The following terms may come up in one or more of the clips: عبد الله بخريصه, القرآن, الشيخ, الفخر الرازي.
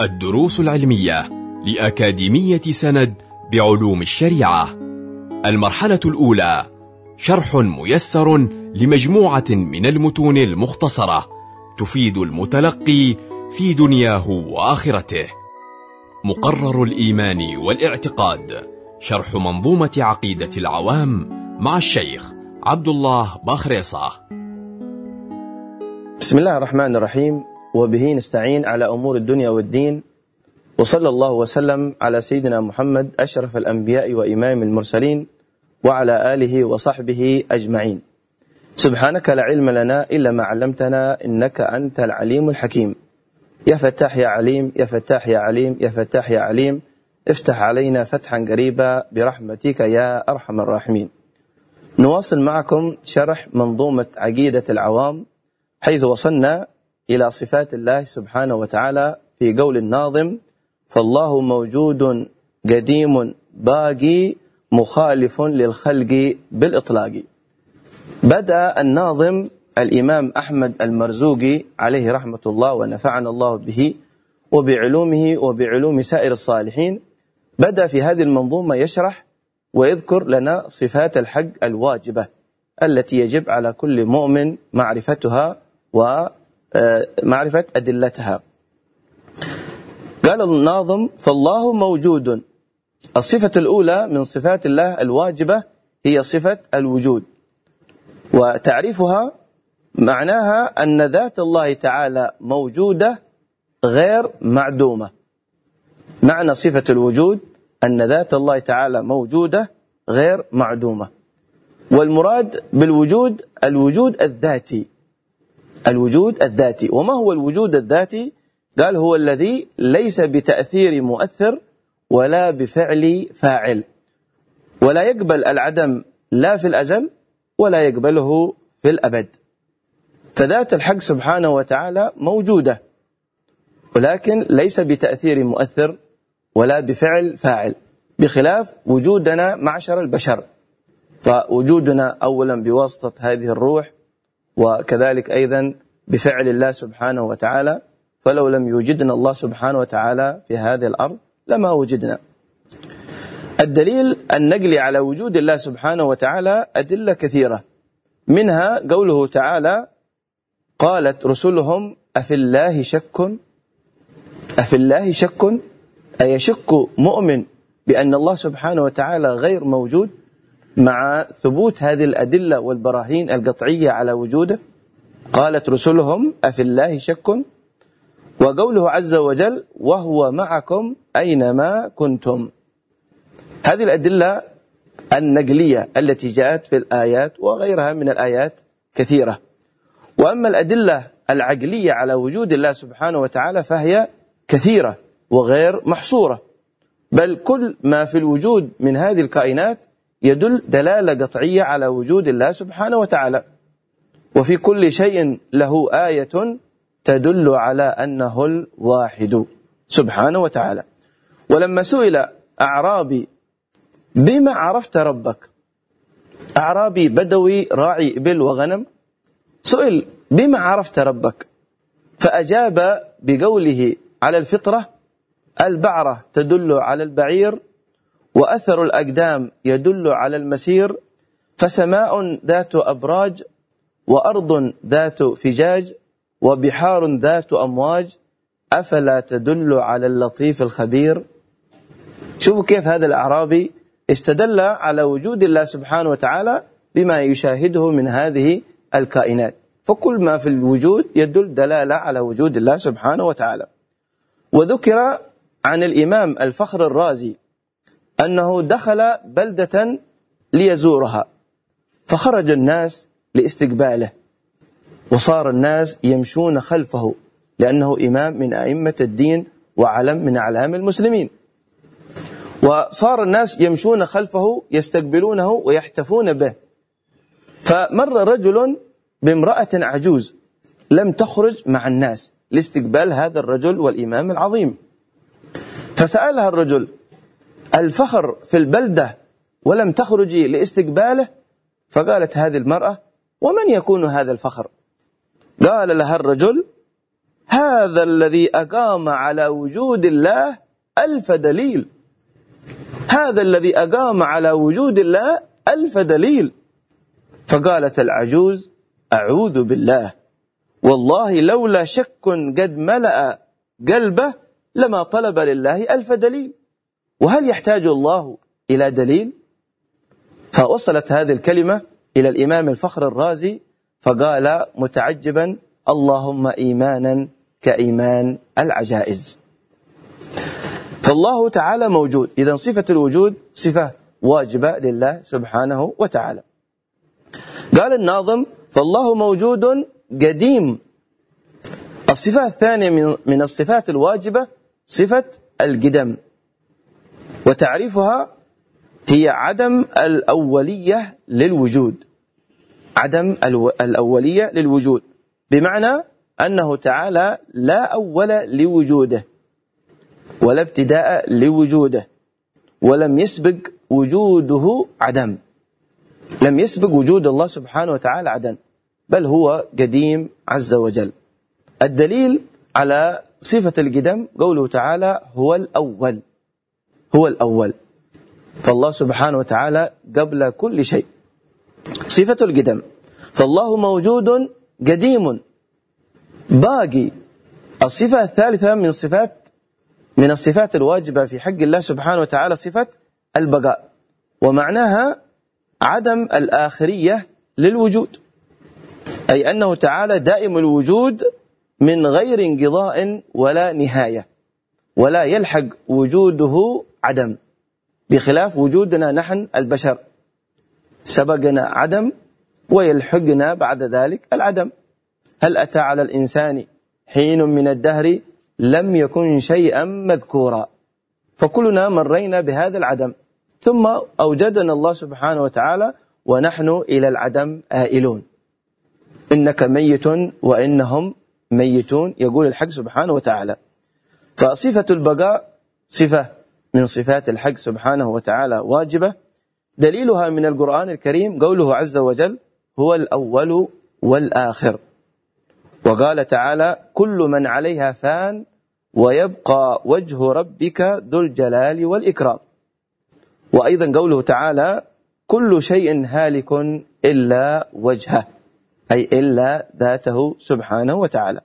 الدروس العلمية لأكاديمية سند بعلوم الشريعة. المرحلة الأولى: شرح ميسر لمجموعة من المتون المختصرة تفيد المتلقي في دنياه وآخرته. مقرر الإيمان والاعتقاد: شرح منظومة عقيدة العوام مع الشيخ عبد الله بخريصه. بسم الله الرحمن الرحيم، وبه نستعين على أمور الدنيا والدين، وصلى الله وسلم على سيدنا محمد أشرف الأنبياء وإمام المرسلين وعلى آله وصحبه أجمعين. سبحانك لا علم لنا إلا ما علمتنا إنك أنت العليم الحكيم. يا فتاح يا عليم، يا فتاح يا عليم، يا فتاح يا عليم، افتح علينا فتحا قريبا برحمتك يا أرحم الراحمين. نواصل معكم شرح منظومة عقيدة العوام، حيث وصلنا إلى صفات الله سبحانه وتعالى في قول الناظم: فالله موجود قديم باقي مخالف للخلق بالإطلاق. بدأ الناظم الإمام أحمد المرزوقي عليه رحمة الله ونفعنا الله به وبعلومه وبعلوم سائر الصالحين، بدأ في هذه المنظومة يشرح ويذكر لنا صفات الحق الواجبة التي يجب على كل مؤمن معرفتها ومعرفة أدلتها. قال الناظم: فالله موجود. الصفة الأولى من صفات الله الواجبة هي صفة الوجود، وتعريفها معناها أن ذات الله تعالى موجودة غير معدومة. معنى صفة الوجود أن ذات الله تعالى موجودة غير معدومة، والمراد بالوجود الوجود الذاتي. الوجود الذاتي، وما هو الوجود الذاتي؟ قال: هو الذي ليس بتأثير مؤثر ولا بفعل فاعل، ولا يقبل العدم لا في الأزل ولا يقبله في الأبد. فذات الحق سبحانه وتعالى موجودة، ولكن ليس بتأثير مؤثر ولا بفعل فاعل، بخلاف وجودنا معشر البشر. فوجودنا أولا بواسطة هذه الروح، وكذلك أيضا بفعل الله سبحانه وتعالى، فلو لم يوجدنا الله سبحانه وتعالى في هذه الأرض لما وجدنا. الدليل النقلي على وجود الله سبحانه وتعالى أدلة كثيرة، منها قوله تعالى: قالت رسلهم أفي الله شك. أفي الله شك، أيشك مؤمن بأن الله سبحانه وتعالى غير موجود مع ثبوت هذه الأدلة والبراهين القطعية على وجوده؟ قالت رسلهم أفي الله شك. وقوله عز وجل: وهو معكم أينما كنتم. هذه الأدلة النقلية التي جاءت في الآيات وغيرها من الآيات كثيرة. وأما الأدلة العقلية على وجود الله سبحانه وتعالى فهي كثيرة وغير محصورة، بل كل ما في الوجود من هذه الكائنات يدل دلالة قطعية على وجود الله سبحانه وتعالى، وفي كل شيء له آية تدل على أنه الواحد سبحانه وتعالى. ولما سئل أعرابي: بما عرفت ربك؟ أعرابي بدوي راعي إبل وغنم، سئل: بما عرفت ربك؟ فأجاب بقوله على الفطرة: البعرة تدل على البعير، وأثر الأقدام يدل على المسير، فسماء ذات أبراج، وأرض ذات فجاج، وبحار ذات أمواج، أفلا تدل على اللطيف الخبير. شوفوا كيف هذا الأعرابي استدل على وجود الله سبحانه وتعالى بما يشاهده من هذه الكائنات، فكل ما في الوجود يدل دلالة على وجود الله سبحانه وتعالى. وذكر عن الإمام الفخر الرازي أنه دخل بلدة ليزورها، فخرج الناس لاستقباله، وصار الناس يمشون خلفه لأنه إمام من أئمة الدين وعلم من أعلام المسلمين، وصار الناس يمشون خلفه يستقبلونه ويحتفون به. فمر رجل بامرأة عجوز لم تخرج مع الناس لاستقبال هذا الرجل والإمام العظيم، فسألها الرجل: الفخر في البلدة ولم تخرجي لاستقباله؟ فقالت هذه المرأة: ومن يكون هذا الفخر؟ قال لها الرجل: هذا الذي أقام على وجود الله ألف دليل، هذا الذي أقام على وجود الله ألف دليل. فقالت العجوز: أعوذ بالله، والله لولا شك قد ملأ قلبه لما طلب لله ألف دليل. وهل يحتاج الله إلى دليل؟ فوصلت هذه الكلمة إلى الإمام الفخر الرازي فقال متعجبا: اللهم إيمانا كإيمان العجائز. فالله تعالى موجود، إذن صفة الوجود صفة واجبة لله سبحانه وتعالى. قال الناظم: فالله موجود قديم. الصفة الثانية من الصفات الواجبة صفة القدم، وتعريفها هي عدم الأولية للوجود، عدم الأولية للوجود، بمعنى أنه تعالى لا أول لوجوده ولا ابتداء لوجوده، ولم يسبق وجوده عدم، لم يسبق وجود الله سبحانه وتعالى عدم، بل هو قديم عز وجل. الدليل على صفة القدم قوله تعالى: هو الأول، هو الأول. فالله سبحانه وتعالى قبل كل شيء. صفة القدم. فالله موجود قديم باقي. الصفة الثالثة من الصفات الواجبة في حق الله سبحانه وتعالى صفة البقاء، ومعناها عدم الآخرية للوجود، أي أنه تعالى دائم الوجود من غير انقضاء ولا نهاية، ولا يلحق وجوده عدم، بخلاف وجودنا نحن البشر سبقنا عدم ويلحقنا بعد ذلك العدم. هل أتى على الإنسان حين من الدهر لم يكن شيئا مذكورا، فكلنا مرينا بهذا العدم، ثم أوجدنا الله سبحانه وتعالى ونحن إلى العدم آئلون. إنك ميت وإنهم ميتون، يقول الحق سبحانه وتعالى. فصفة البقاء صفة من صفات الحق سبحانه وتعالى واجبة، دليلها من القرآن الكريم قوله عز وجل: هو الأول والآخر. وقال تعالى: كل من عليها فان ويبقى وجه ربك ذو الجلال والإكرام. وأيضا قوله تعالى: كل شيء هالك إلا وجهه، أي إلا ذاته سبحانه وتعالى.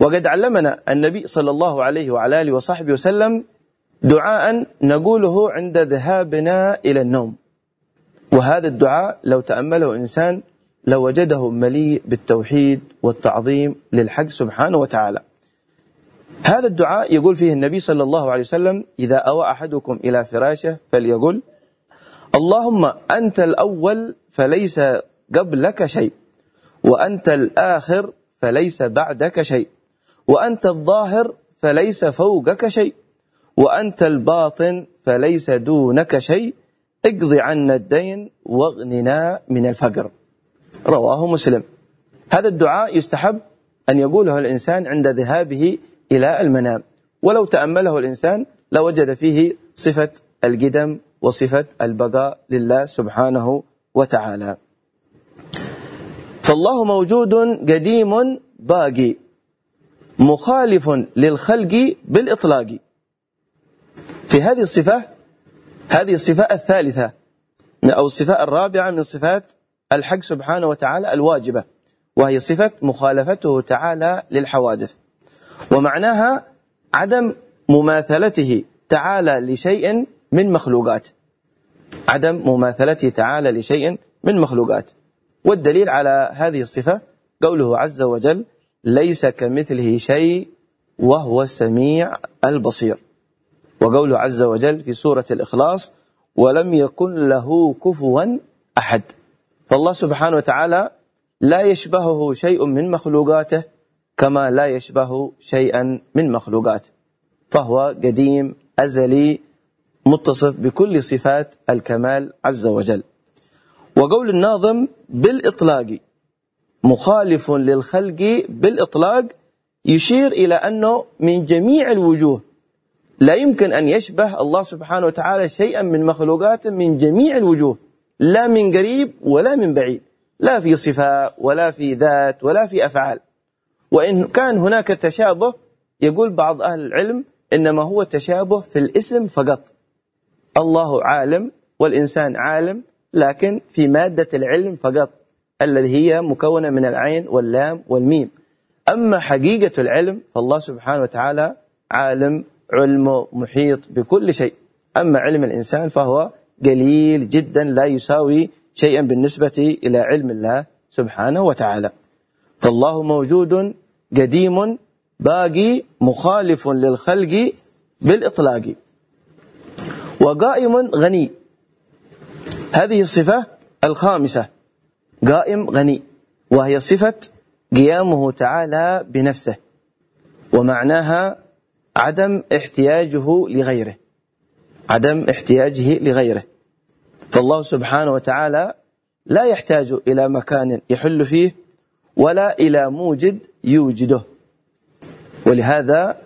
وقد علمنا النبي صلى الله عليه وعلى آله وصحبه وسلم دعاء نقوله عند ذهابنا إلى النوم، وهذا الدعاء لو تأمله إنسان لوجده مليء بالتوحيد والتعظيم للحق سبحانه وتعالى. هذا الدعاء يقول فيه النبي صلى الله عليه وسلم: إذا أوى أحدكم إلى فراشه فليقول: اللهم أنت الأول فليس قبلك شيء، وأنت الآخر فليس بعدك شيء، وأنت الظاهر فليس فوقك شيء، وأنت الباطن فليس دونك شيء، اقض عنا الدين واغننا من الفقر. رواه مسلم. هذا الدعاء يستحب أن يقوله الإنسان عند ذهابه إلى المنام، ولو تأمله الإنسان لوجد فيه صفة القدم وصفة البقاء لله سبحانه وتعالى. فالله موجود قديم باقي، مخالف للخلق بالإطلاق. في هذه الصفة الثالثة أو الصفة الرابعة من صفات الحق سبحانه وتعالى الواجبة، وهي صفة مخالفته تعالى للحوادث، ومعناها عدم مماثلته تعالى لشيء من مخلوقات، عدم مماثلته تعالى لشيء من مخلوقات. والدليل على هذه الصفة قوله عز وجل: ليس كمثله شيء وهو السميع البصير. وقوله عز وجل في سورة الإخلاص: ولم يكن له كفوا أحد. فالله سبحانه وتعالى لا يشبهه شيء من مخلوقاته كما لا يشبه شيئا من مخلوقاته، فهو قديم أزلي متصف بكل صفات الكمال عز وجل. وقول الناظم: بالإطلاق، مخالف للخلق بالإطلاق، يشير إلى أنه من جميع الوجوه لا يمكن أن يشبه الله سبحانه وتعالى شيئا من مخلوقاته، من جميع الوجوه، لا من قريب ولا من بعيد، لا في صفات ولا في ذات ولا في أفعال. وإن كان هناك تشابه يقول بعض أهل العلم إنما هو تشابه في الاسم فقط. الله عالم والإنسان عالم، لكن في مادة العلم فقط الذي هي مكونة من العين واللام والميم. أما حقيقة العلم فالله سبحانه وتعالى عالم، علمه محيط بكل شيء. أما علم الإنسان فهو قليل جدا لا يساوي شيئا بالنسبة إلى علم الله سبحانه وتعالى. فالله موجود قديم باقي مخالف للخلق بالإطلاق، وقائم غني. هذه الصفة الخامسة، قائم غني، وهي صفة قيامه تعالى بنفسه، ومعناها عدم احتياجه لغيره، عدم احتياجه لغيره. فالله سبحانه وتعالى لا يحتاج إلى مكان يحل فيه ولا إلى موجد يوجده. ولهذا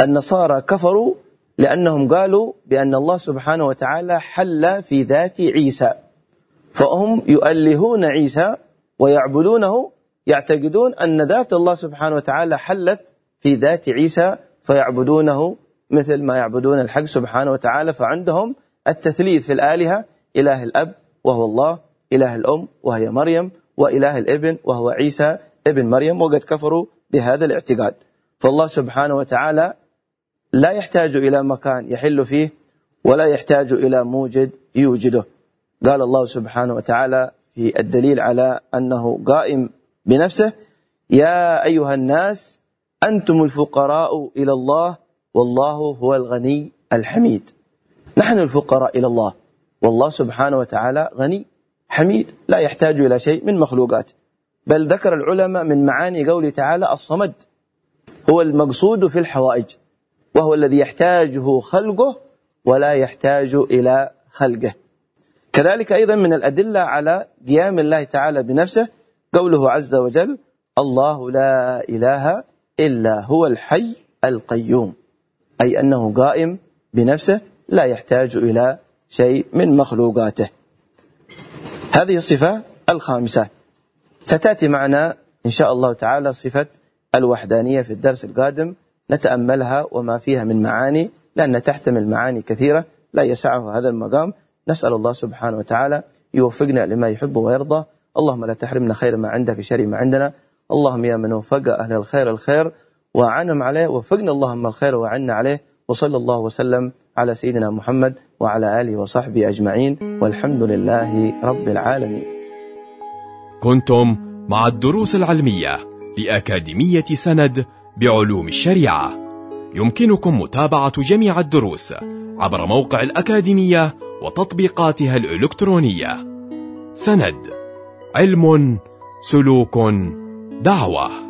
النصارى كفروا لأنهم قالوا بأن الله سبحانه وتعالى حل في ذات عيسى، فهم يؤلهون عيسى ويعبدونه، يعتقدون أن ذات الله سبحانه وتعالى حلت في ذات عيسى فيعبدونه مثل ما يعبدون الحق سبحانه وتعالى. فعندهم التثليث في الآلهة، إله الأب وهو الله، إله الأم وهي مريم، وإله الابن وهو عيسى ابن مريم، وقد كفروا بهذا الاعتقاد. فالله سبحانه وتعالى لا يحتاج إلى مكان يحل فيه ولا يحتاج إلى موجد يوجده. قال الله سبحانه وتعالى في الدليل على أنه قائم بنفسه: يا أيها الناس أنتم الفقراء إلى الله والله هو الغني الحميد. نحن الفقراء إلى الله، والله سبحانه وتعالى غني حميد لا يحتاج إلى شيء من مخلوقاته. بل ذكر العلماء من معاني قوله تعالى الصمد، هو المقصود في الحوائج، وهو الذي يحتاجه خلقه ولا يحتاج إلى خلقه. كذلك أيضا من الأدلة على قيام الله تعالى بنفسه قوله عز وجل: الله لا إله إلا هو الحي القيوم، أي أنه قائم بنفسه لا يحتاج إلى شيء من مخلوقاته. هذه الصفة الخامسة. ستأتي معنا إن شاء الله تعالى صفة الوحدانية في الدرس القادم، نتأملها وما فيها من معاني، لأن تحتمل معاني كثيرة لا يسعه هذا المقام. نسأل الله سبحانه وتعالى يوفقنا لما يحب ويرضى. اللهم لا تحرمنا خير ما عندك شر ما عندنا. اللهم يا من وفق أهل الخير الخير وعنهم عليه، وفقنا اللهم الخير وعنا عليه. وصلى الله وسلم على سيدنا محمد وعلى آله وصحبه أجمعين، والحمد لله رب العالمين. كنتم مع الدروس العلمية لأكاديمية سند بعلوم الشريعة. يمكنكم متابعة جميع الدروس عبر موقع الأكاديمية وتطبيقاتها الإلكترونية. سند، علم، سلوك، دعوة.